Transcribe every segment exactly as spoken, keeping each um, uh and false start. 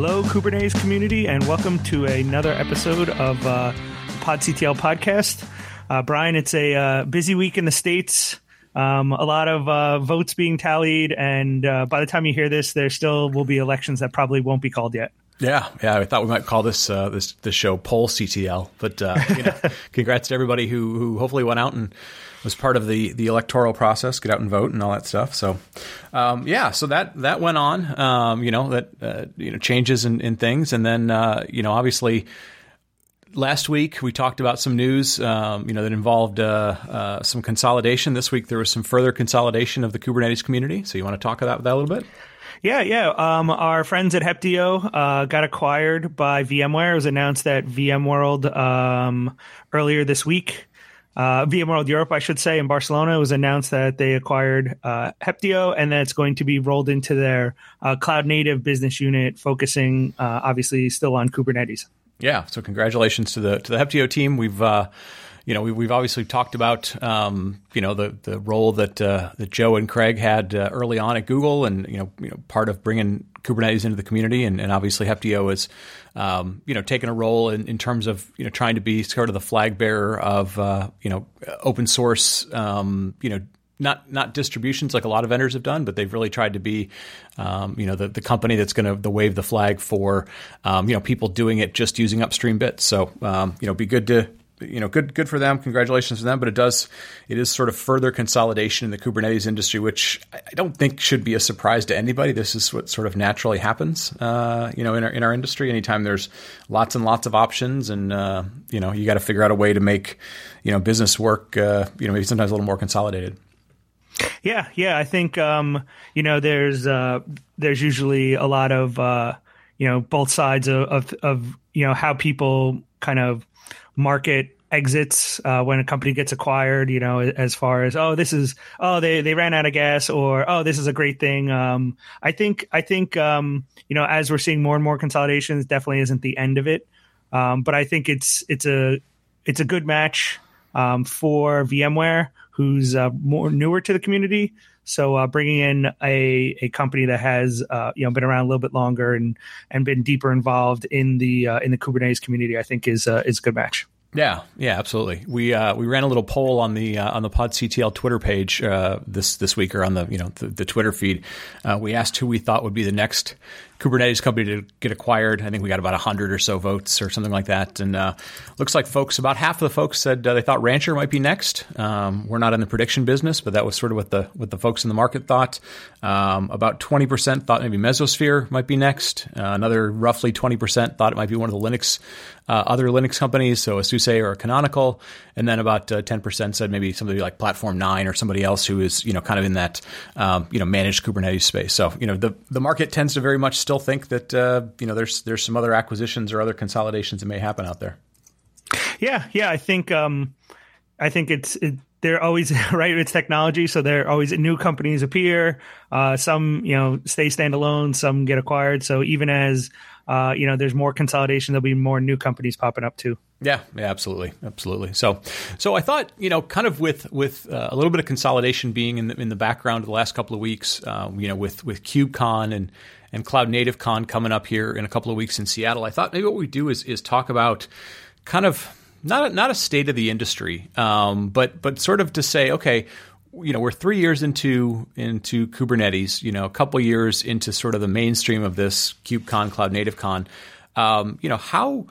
Hello, Kubernetes community, and welcome to another episode of uh, PodCTL podcast. Uh, Brian, it's a uh, busy week in the States. Um, a lot of uh, votes being tallied, and uh, by the time you hear this, there still will be elections that probably won't be called yet. Yeah, yeah. I thought we might call this uh, this, this show Poll C T L, but uh, you know, congrats to everybody who who hopefully went out and was part of the the electoral process, get out and vote and all that stuff. So, um, yeah, so that that went on. Um, you know that uh, you know changes in, in things, and then uh, you know obviously. Last week, we talked about some news, um, you know, that involved uh, uh, some consolidation. This week, there was some further consolidation of the Kubernetes community. So you want to talk about that a little bit? Yeah, yeah. Um, our friends at Heptio uh, got acquired by VMware. It was announced at VMworld um, earlier this week. Uh, VMworld Europe, I should say, in Barcelona. It was announced that they acquired uh, Heptio, and that it's going to be rolled into their uh, Cloud Native business unit, focusing, uh, obviously, still on Kubernetes. Yeah, so congratulations to the to the Heptio team. We've uh, you know we, we've obviously talked about um, you know the the role that uh, that Joe and Craig had uh, early on at Google, and you know you know part of bringing Kubernetes into the community, and, and obviously Heptio has um, you know taken a role in, in terms of you know trying to be sort of the flag bearer of uh, you know open source um, you know. Not not distributions like a lot of vendors have done, but they've really tried to be, um, you know, the, the company that's going to the wave the flag for, um, you know, people doing it just using upstream bits. So, um, you know, be good to, you know, good good for them. Congratulations to them. But it does it is sort of further consolidation in the Kubernetes industry, which I don't think should be a surprise to anybody. This is what sort of naturally happens, uh, you know, in our in our industry. Anytime there's lots and lots of options, and uh, you know, you got to figure out a way to make, you know, business work. Uh, you know, maybe sometimes a little more consolidated. Yeah, yeah. I think, um, you know, there's uh, there's usually a lot of, uh, you know, both sides of, of, of, you know, how people kind of market exits uh, when a company gets acquired, you know, as far as, oh, this is, oh, they, they ran out of gas, or, oh, this is a great thing. Um, I think, I think, um, you know, as we're seeing more and more consolidations, definitely isn't the end of it. Um, but I think it's it's a it's a good match um, for VMware, who's uh, more newer to the community. So uh, bringing in a, a company that has uh, you know been around a little bit longer and and been deeper involved in the uh, in the Kubernetes community, I think is uh, is a good match. Yeah, yeah, absolutely. We uh, we ran a little poll on the uh, on the PodCTL Twitter page uh, this this week, or on the you know the, the Twitter feed. Uh, we asked who we thought would be the next Kubernetes company to get acquired. I think we got about one hundred or so votes or something like that. And uh, looks like folks, about half of the folks said uh, they thought Rancher might be next. Um, we're not in the prediction business, but that was sort of what the what the folks in the market thought. Um, about twenty percent thought maybe Mesosphere might be next. Uh, another roughly twenty percent thought it might be one of the Linux, uh, other Linux companies, so a SUSE or a Canonical. And then about uh, ten percent said maybe somebody like Platform nine or somebody else who is, you know, kind of in that, um, you know, managed Kubernetes space. So, you know, the, the market tends to very much stay still think that uh, you know there's there's some other acquisitions or other consolidations that may happen out there. Yeah, yeah, I think um, I think it's it, they're always right. It's technology, so there always new companies appear. Uh, some you know stay standalone, some get acquired. So even as uh, you know, there's more consolidation, there'll be more new companies popping up too. Yeah, yeah, absolutely, absolutely. So, so I thought, you know, kind of with with uh, a little bit of consolidation being in the in the background of the last couple of weeks, uh, you know, with with KubeCon and and Cloud Native Con coming up here in a couple of weeks in Seattle, I thought maybe what we do is is talk about kind of not a, not a state of the industry, um, but but sort of to say, okay, you know, we're three years into into Kubernetes, you know, a couple years into sort of the mainstream of this KubeCon, Cloud Native Con, um, you know, how.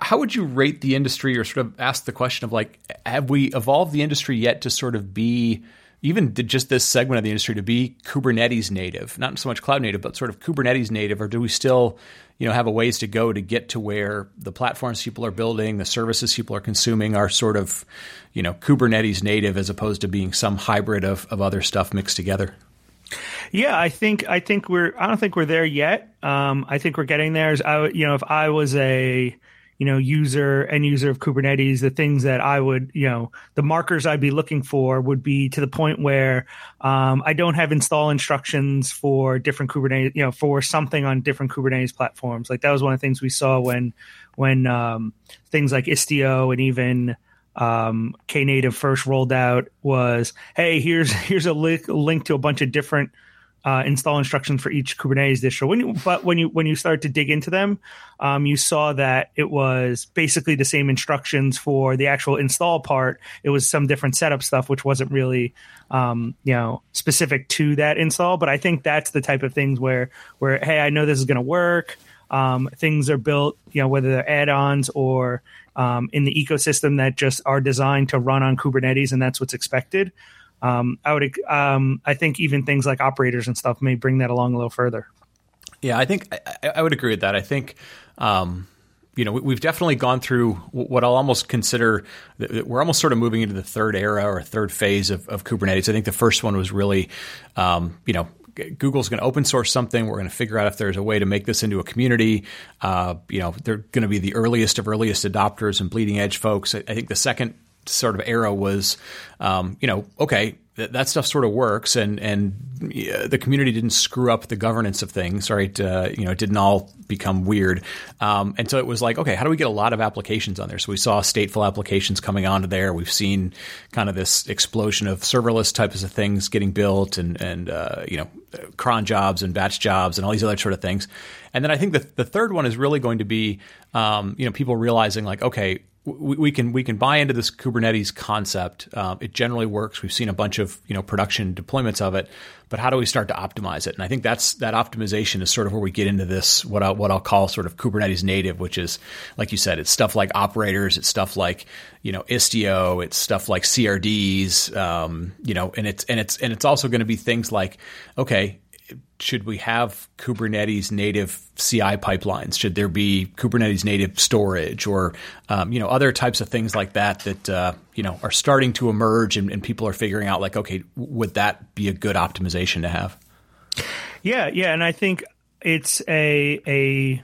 How would you rate the industry, or sort of ask the question of like, have we evolved the industry yet to sort of be, even just this segment of the industry, to be Kubernetes native, not so much cloud native, but sort of Kubernetes native? Or do we still, you know, have a ways to go to get to where the platforms people are building, the services people are consuming are sort of, you know, Kubernetes native, as opposed to being some hybrid of, of other stuff mixed together? Yeah, I think I think we're I don't think we're there yet. Um, I think we're getting there. I, you know, if I was a you know user end user of Kubernetes, the things that I would you know the markers I'd be looking for would be to the point where um, I don't have install instructions for different Kubernetes you know for something on different Kubernetes platforms. Like that was one of the things we saw when when um, things like Istio and even um Knative first rolled out was, hey, here's here's a link, link to a bunch of different uh, install instructions for each Kubernetes distro. When you, but when you when you started to dig into them, um, you saw that it was basically the same instructions for the actual install part. It was some different setup stuff, which wasn't really um, you know specific to that install. But I think that's the type of things where where hey, I know this is going to work. Um, things are built, you know, whether they're add-ons or um, in the ecosystem that just are designed to run on Kubernetes, and that's what's expected. Um, I would, um, I think, even things like operators and stuff may bring that along a little further. Yeah, I think I, I would agree with that. I think, um, you know, we've definitely gone through what I'll almost consider we're almost sort of moving into the third era or third phase of, of Kubernetes. I think the first one was really, um, you know. Google's going to open source something. We're going to figure out if there's a way to make this into a community. Uh, you know, they're going to be the earliest of earliest adopters and bleeding edge folks. I, I think the second sort of era was, um, you know, okay, th- that stuff sort of works, and and uh, the community didn't screw up the governance of things, right? Uh, you know, it didn't all become weird, um, and so it was like, okay, how do we get a lot of applications on there? So we saw stateful applications coming onto there. We've seen kind of this explosion of serverless types of things getting built, and and uh, you know, cron jobs and batch jobs and all these other sort of things. And then I think the the third one is really going to be, um, you know, people realizing like, okay. We can we can buy into this Kubernetes concept. Um, it generally works. We've seen a bunch of you know production deployments of it, but how do we start to optimize it? And I think that's that optimization is sort of where we get into this what I, what I'll call sort of Kubernetes native, which is like you said, it's stuff like operators, it's stuff like you know Istio, it's stuff like C R Ds, um, you know, and it's and it's and it's also going to be things like okay. Should we have Kubernetes native C I pipelines? Should there be Kubernetes native storage or, um, you know, other types of things like that that, uh, you know, are starting to emerge and, and people are figuring out like, okay, would that be a good optimization to have? Yeah. Yeah. And I think it's a, a,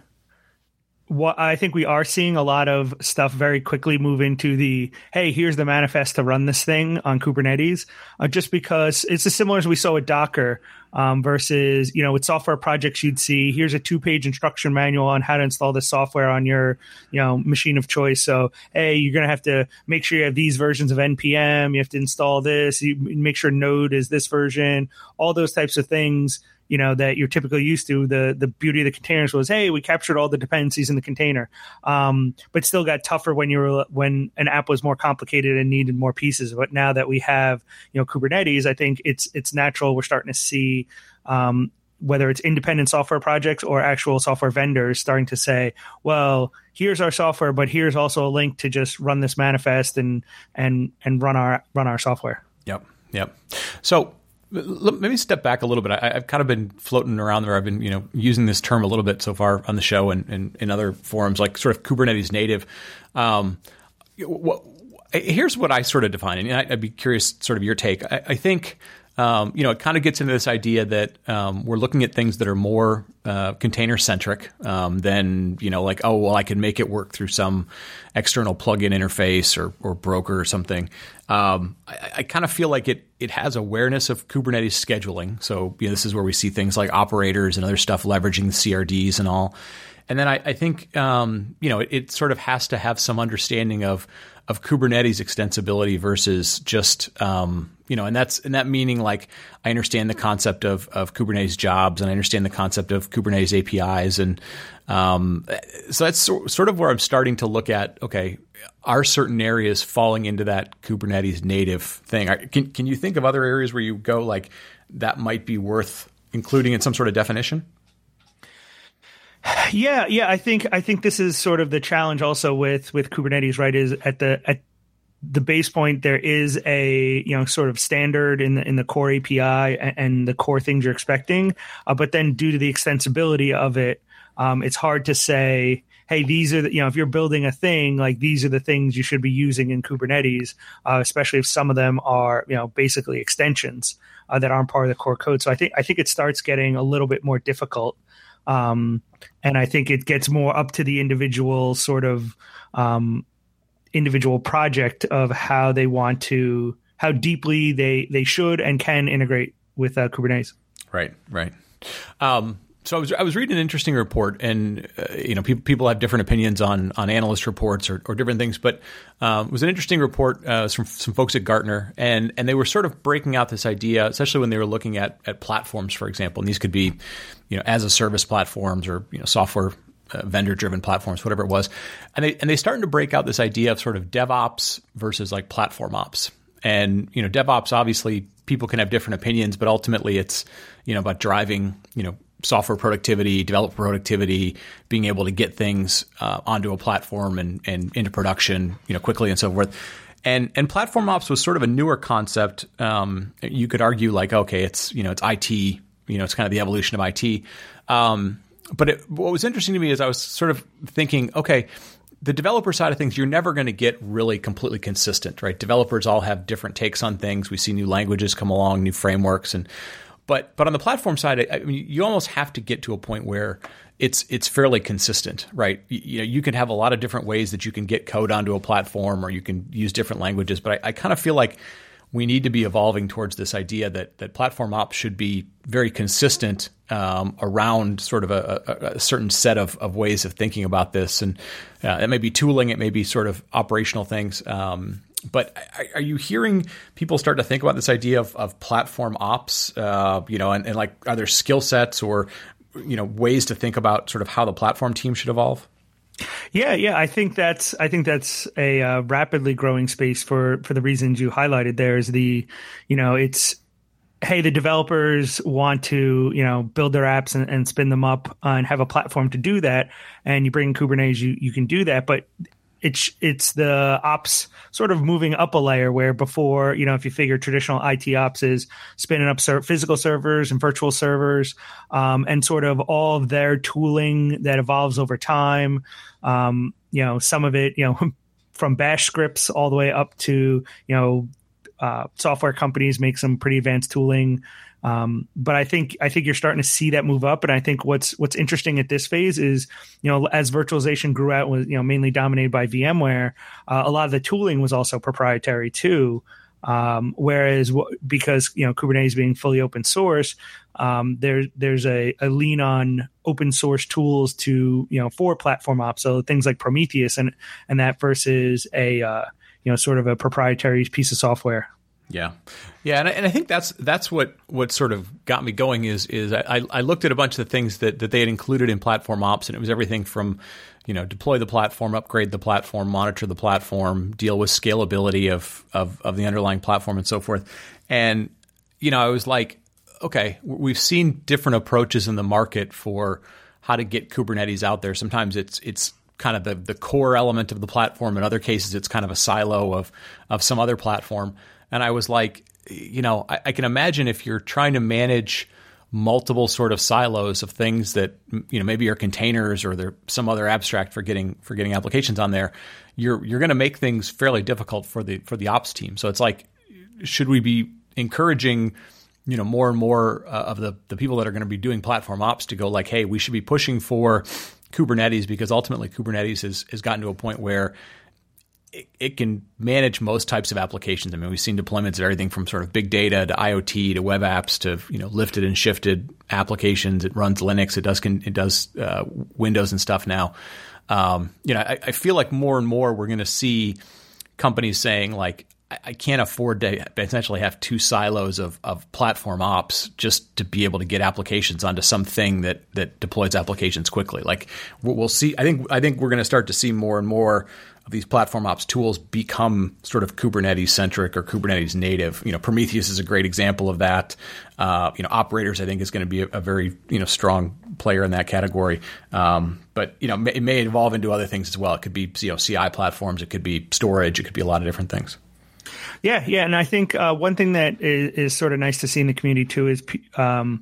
what I think we are seeing a lot of stuff very quickly move into the, hey, here's the manifest to run this thing on Kubernetes, uh, just because it's as similar as we saw with Docker um, versus, you know, with software projects, you'd see here's a two page instruction manual on how to install this software on your, you know, machine of choice. So, hey, you're going to have to make sure you have these versions of N P M. You have to install this. You make sure Node is this version, all those types of things. You know, that you're typically used to. The the beauty of the containers was, hey, we captured all the dependencies in the container, um, but still got tougher when you were when an app was more complicated and needed more pieces. But now that we have, you know, Kubernetes, I think it's it's natural. We're starting to see um, whether it's independent software projects or actual software vendors starting to say, well, here's our software, but here's also a link to just run this manifest and and and run our run our software. Yep. Yep. So. Let me step back a little bit. I, I've kind of been floating around there. I've been, you know, using this term a little bit so far on the show and, and in other forums, like sort of Kubernetes native. Um, what, here's what I sort of define, and I'd be curious, sort of your take. I, I think, um, you know, it kind of gets into this idea that um, we're looking at things that are more uh, container centric um, than, you know, like oh well, I can make it work through some external plugin interface or or broker or something. Um, I, I kind of feel like it it has awareness of Kubernetes scheduling. So you know, this is where we see things like operators and other stuff leveraging the C R Ds and all. And then I, I think um, you know it, it sort of has to have some understanding of of Kubernetes extensibility versus just um, you know, and that's and that meaning like I understand the concept of of Kubernetes jobs and I understand the concept of Kubernetes A P Is and um, so that's so, sort of where I'm starting to look at. Okay. Are certain areas falling into that Kubernetes native thing? Can can you think of other areas where you go like that might be worth including in some sort of definition? Yeah, yeah, I think I think this is sort of the challenge also with with Kubernetes, right? Is at the at the base point there is a you know sort of standard in the, in the core A P I and the core things you're expecting, uh, but then due to the extensibility of it, um, it's hard to say. Hey, these are the, you know, if you're building a thing, like these are the things you should be using in Kubernetes, uh, especially if some of them are, you know, basically extensions uh, that aren't part of the core code. So I think I think it starts getting a little bit more difficult, um, and I think it gets more up to the individual sort of um, individual project of how they want to, how deeply they they should and can integrate with uh, Kubernetes. Right. Right. Um, So I was I was reading an interesting report, and uh, you know, people people have different opinions on on analyst reports or, or different things. But um, it was an interesting report uh, from some folks at Gartner, and and they were sort of breaking out this idea, especially when they were looking at at platforms, for example. And these could be, you know, as a service platforms or you know software uh, vendor driven platforms, whatever it was. And they and they started to break out this idea of sort of DevOps versus like platform ops. And you know, DevOps, obviously people can have different opinions, but ultimately it's you know about driving you know. software productivity, developer productivity, being able to get things uh, onto a platform and, and into production, you know, quickly and so forth. And and platform ops was sort of a newer concept. Um, you could argue like, okay, it's you know, it's I T, you know, it's kind of the evolution of I T. Um, but it, what was interesting to me is I was sort of thinking, okay, the developer side of things, you're never going to get really completely consistent, right? Developers all have different takes on things. We see new languages come along, new frameworks, and But but on the platform side, I mean, you almost have to get to a point where it's it's fairly consistent, right? You, you know, you can have a lot of different ways that you can get code onto a platform, or you can use different languages. But I, I kind of feel like we need to be evolving towards this idea that that platform ops should be very consistent um, around sort of a, a, a certain set of of ways of thinking about this, and uh, it may be tooling, it may be sort of operational things. Um, But are you hearing people start to think about this idea of, of platform ops, uh, you know, and, and like, are there skill sets or, you know, ways to think about sort of how the platform team should evolve? Yeah, yeah, I think that's I think that's a uh, rapidly growing space for for the reasons you highlighted. There is the, you know, it's, hey, the developers want to, you know, build their apps and, and spin them up and have a platform to do that. And you bring Kubernetes, you you can do that, but It's it's the ops sort of moving up a layer where before, you know, if you figure traditional I T ops is spinning up ser- physical servers and virtual servers um, and sort of all of their tooling that evolves over time, um, you know, some of it, you know, from bash scripts all the way up to, you know, uh, software companies make some pretty advanced tooling. Um, but I think I think you're starting to see that move up, and I think what's what's interesting at this phase is, you know, as virtualization grew out, was you know mainly dominated by VMware, uh, a lot of the tooling was also proprietary too. Um, whereas w- because you know Kubernetes being fully open source, um, there there's a, a lean on open source tools to you know for platform ops, so things like Prometheus and and that versus a uh, you know sort of a proprietary piece of software. Yeah. Yeah. And I, and I think that's that's what, what sort of got me going is is I, I looked at a bunch of the things that, that they had included in platform ops, and it was everything from, you know, deploy the platform, upgrade the platform, monitor the platform, deal with scalability of, of, of the underlying platform and so forth. And, you know, I was like, okay, we've seen different approaches in the market for how to get Kubernetes out there. Sometimes it's it's kind of the, the core element of the platform. In other cases, it's kind of a silo of of some other platform. And I was like, you know, I, I can imagine if you're trying to manage multiple sort of silos of things that, you know, maybe are containers or they're some other abstract for getting for getting applications on there, you're you're going to make things fairly difficult for the for the ops team. So it's like, should we be encouraging, you know, more and more uh, of the the people that are going to be doing platform ops to go like, hey, we should be pushing for Kubernetes, because ultimately Kubernetes has has gotten to a point where It, it can manage most types of applications. I mean, we've seen deployments of everything from sort of big data to IoT to web apps to you know lifted and shifted applications. It runs Linux. It does can, it does uh, Windows and stuff now. Um, you know, I, I feel like more and more we're going to see companies saying like, I, I can't afford to essentially have two silos of of platform ops just to be able to get applications onto something that that deploys applications quickly. Like we'll see. I think I think we're going to start to see more and more these platform ops tools become sort of Kubernetes centric or Kubernetes native. You know, Prometheus is a great example of that. Uh, you know, operators, I think, is going to be a, a very, you know, strong player in that category. Um, but, you know, it may evolve into other things as well. It could be, you know, C I platforms. It could be storage. It could be a lot of different things. Yeah. Yeah. And I think uh, one thing that is, is sort of nice to see in the community too is um,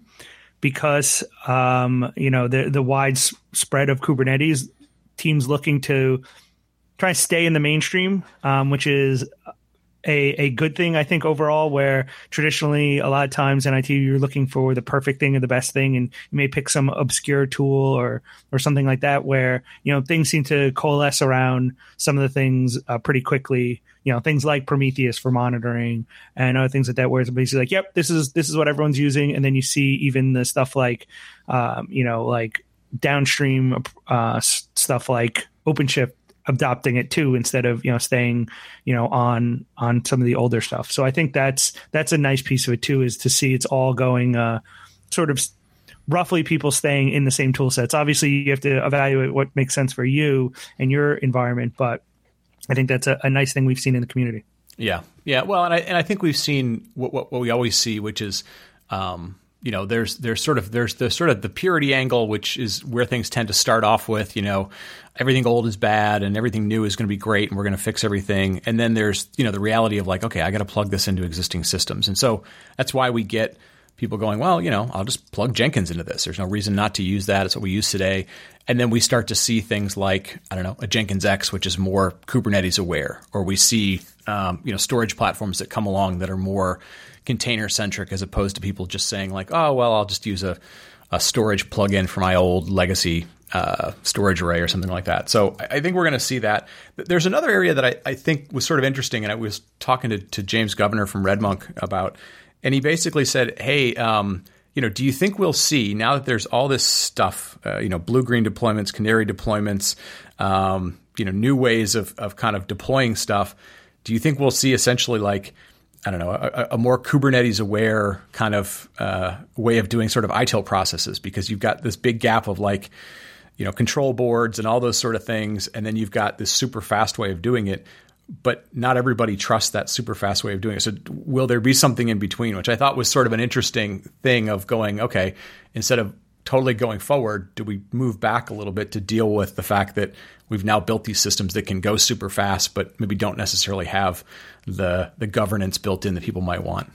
because, um, you know, the, the wide spread of Kubernetes, teams looking to try to stay in the mainstream, um, which is a, a good thing, I think, overall, where traditionally a lot of times in I T, you're looking for the perfect thing or the best thing, and you may pick some obscure tool or or something like that, where, you know, things seem to coalesce around some of the things uh, pretty quickly. You know, things like Prometheus for monitoring and other things like that, where it's basically like, yep, this is this is what everyone's using. And then you see even the stuff like, um, you know, like downstream uh, stuff like OpenShift adopting it too, instead of, you know, staying, you know, on on some of the older stuff. So I think that's that's a nice piece of it too, is to see it's all going uh, sort of roughly people staying in the same tool sets. Obviously, you have to evaluate what makes sense for you and your environment, but I think that's a, a nice thing we've seen in the community. Yeah. Yeah. Well, and I and I think we've seen what what, what we always see, which is, um, you know, there's there's sort of there's the sort of the purity angle, which is where things tend to start off with, you know, everything old is bad and everything new is going to be great and we're going to fix everything. And then there's, you know, the reality of like, okay, I got to plug this into existing systems. And so that's why we get people going, well, you know, I'll just plug Jenkins into this. There's no reason not to use that. It's what we use today. And then we start to see things like, I don't know, a Jenkins X, which is more Kubernetes aware, or we see, um, you know, storage platforms that come along that are more container centric, as opposed to people just saying like, oh, well, I'll just use a, a storage plugin for my old legacy uh, storage array or something like that. So I think we're going to see that. There's another area that I, I think was sort of interesting. And I was talking to, to James Governor from Redmonk about. And he basically said, hey, um, you know, do you think we'll see, now that there's all this stuff, uh, you know, blue-green deployments, canary deployments, um, you know, new ways of of kind of deploying stuff, do you think we'll see essentially like, I don't know, a, a more Kubernetes-aware kind of uh, way of doing sort of I T I L processes? Because you've got this big gap of like, you know, control boards and all those sort of things, and then you've got this super fast way of doing it. But not everybody trusts that super fast way of doing it. So will there be something in between, which I thought was sort of an interesting thing of going, okay, instead of totally going forward, do we move back a little bit to deal with the fact that we've now built these systems that can go super fast, but maybe don't necessarily have the the governance built in that people might want?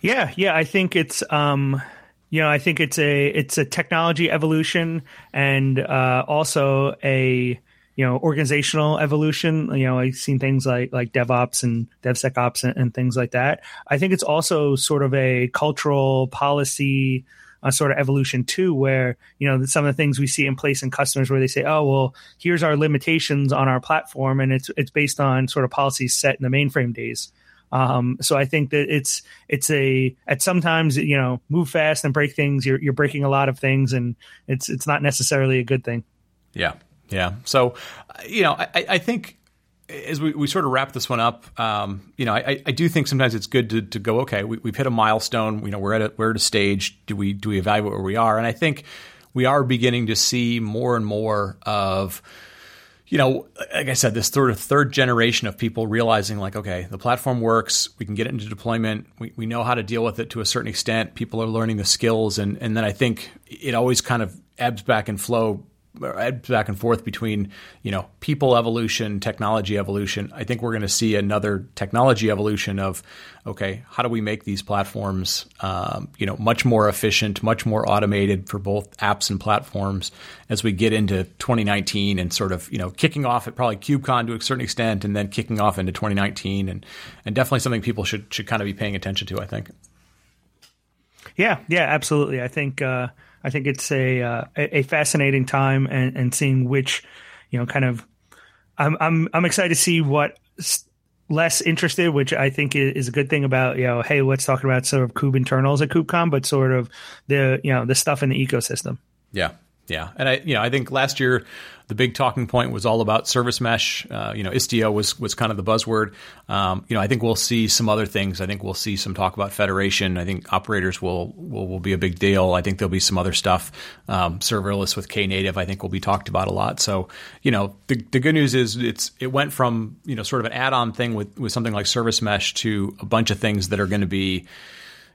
Yeah. Yeah. I think it's, um, you know, I think it's a, it's a technology evolution, and uh, also a, you know, organizational evolution. You know, I've seen things like like DevOps and DevSecOps and, and things like that. I think it's also sort of a cultural policy uh, sort of evolution too, where, you know, some of the things we see in place in customers where they say, oh, well, here's our limitations on our platform, and it's it's based on sort of policies set in the mainframe days. Um, so I think that it's it's a at sometimes, you know, move fast and break things. You're you're breaking a lot of things, and it's it's not necessarily a good thing. Yeah. Yeah. So, you know, I, I think as we, we sort of wrap this one up, um, you know, I, I do think sometimes it's good to, to go, okay, we, we've hit a milestone. You know, we're at a, we're at a stage. Do we do we evaluate where we are? And I think we are beginning to see more and more of, you know, like I said, this sort of third generation of people realizing like, okay, the platform works. We can get it into deployment. We we know how to deal with it to a certain extent. People are learning the skills, and and then I think it always kind of ebbs back and flow. back and forth between, you know, people evolution, technology evolution. I think we're going to see another technology evolution of, okay, how do we make these platforms, um, you know, much more efficient, much more automated for both apps and platforms as we get into twenty nineteen and sort of, you know, kicking off at probably KubeCon to a certain extent, and then kicking off into twenty nineteen, and and definitely something people should should kind of be paying attention to, I think. Yeah, yeah, absolutely. I think, uh, I think it's a uh, a fascinating time, and, and seeing which, you know, kind of, I'm I'm I'm excited to see what's less interested, which I think is a good thing about, you know, hey, let's talk about sort of Kube internals at KubeCon, but sort of the, you know, the stuff in the ecosystem. Yeah. Yeah. And I, you know, I think last year the big talking point was all about service mesh. Uh, you know, Istio was, was kind of the buzzword. Um, you know, I think we'll see some other things. I think we'll see some talk about federation. I think operators will, will, will be a big deal. I think there'll be some other stuff. Um, serverless with Knative, I think, will be talked about a lot. So, you know, the, the good news is it's, it went from, you know, sort of an add-on thing with, with something like service mesh to a bunch of things that are going to be,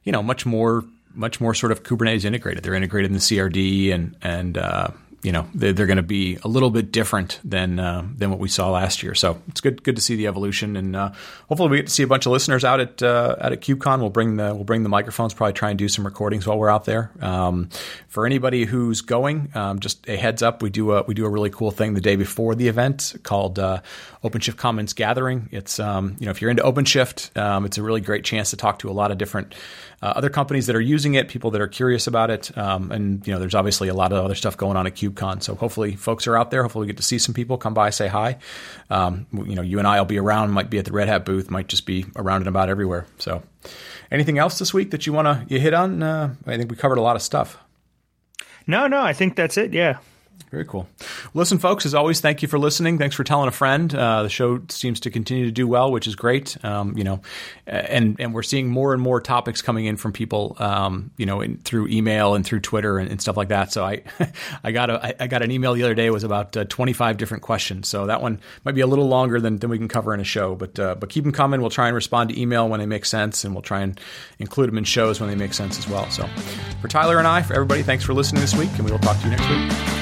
you know, much more, much more sort of Kubernetes integrated. They're integrated in the C R D and, and, uh, you know, they're, they're going to be a little bit different than uh, than what we saw last year. So it's good good to see the evolution, and uh, hopefully we get to see a bunch of listeners out at uh, out at KubeCon. We'll bring the we'll bring the microphones. Probably try and do some recordings while we're out there. Um, for anybody who's going, um, just a heads up, we do a we do a really cool thing the day before the event called uh, OpenShift Commons Gathering. It's um, you know if you're into OpenShift, um, it's a really great chance to talk to a lot of different uh, other companies that are using it, people that are curious about it, um, and you know there's obviously a lot of other stuff going on at KubeCon. So hopefully folks are out there. Hopefully we get to see some people. Come by, say hi. Um, you know, you and I will be around. Might be at the Red Hat booth. Might just be around and about everywhere. So, anything else this week that you want to you hit on? Uh, I think we covered a lot of stuff. No, no, I think that's it. Yeah. Very cool. Listen, folks, as always, thank you for listening. Thanks for telling a friend. Uh, the show seems to continue to do well, which is great. Um, you know, and and we're seeing more and more topics coming in from people, um, you know, in, through email and through Twitter and, and stuff like that. So I, I got a I got an email the other day. It was about uh, twenty-five different questions. So that one might be a little longer than, than we can cover in a show. But uh, but keep them coming. We'll try and respond to email when they make sense, and we'll try and include them in shows when they make sense as well. So for Tyler and I, for everybody, thanks for listening this week, and we will talk to you next week.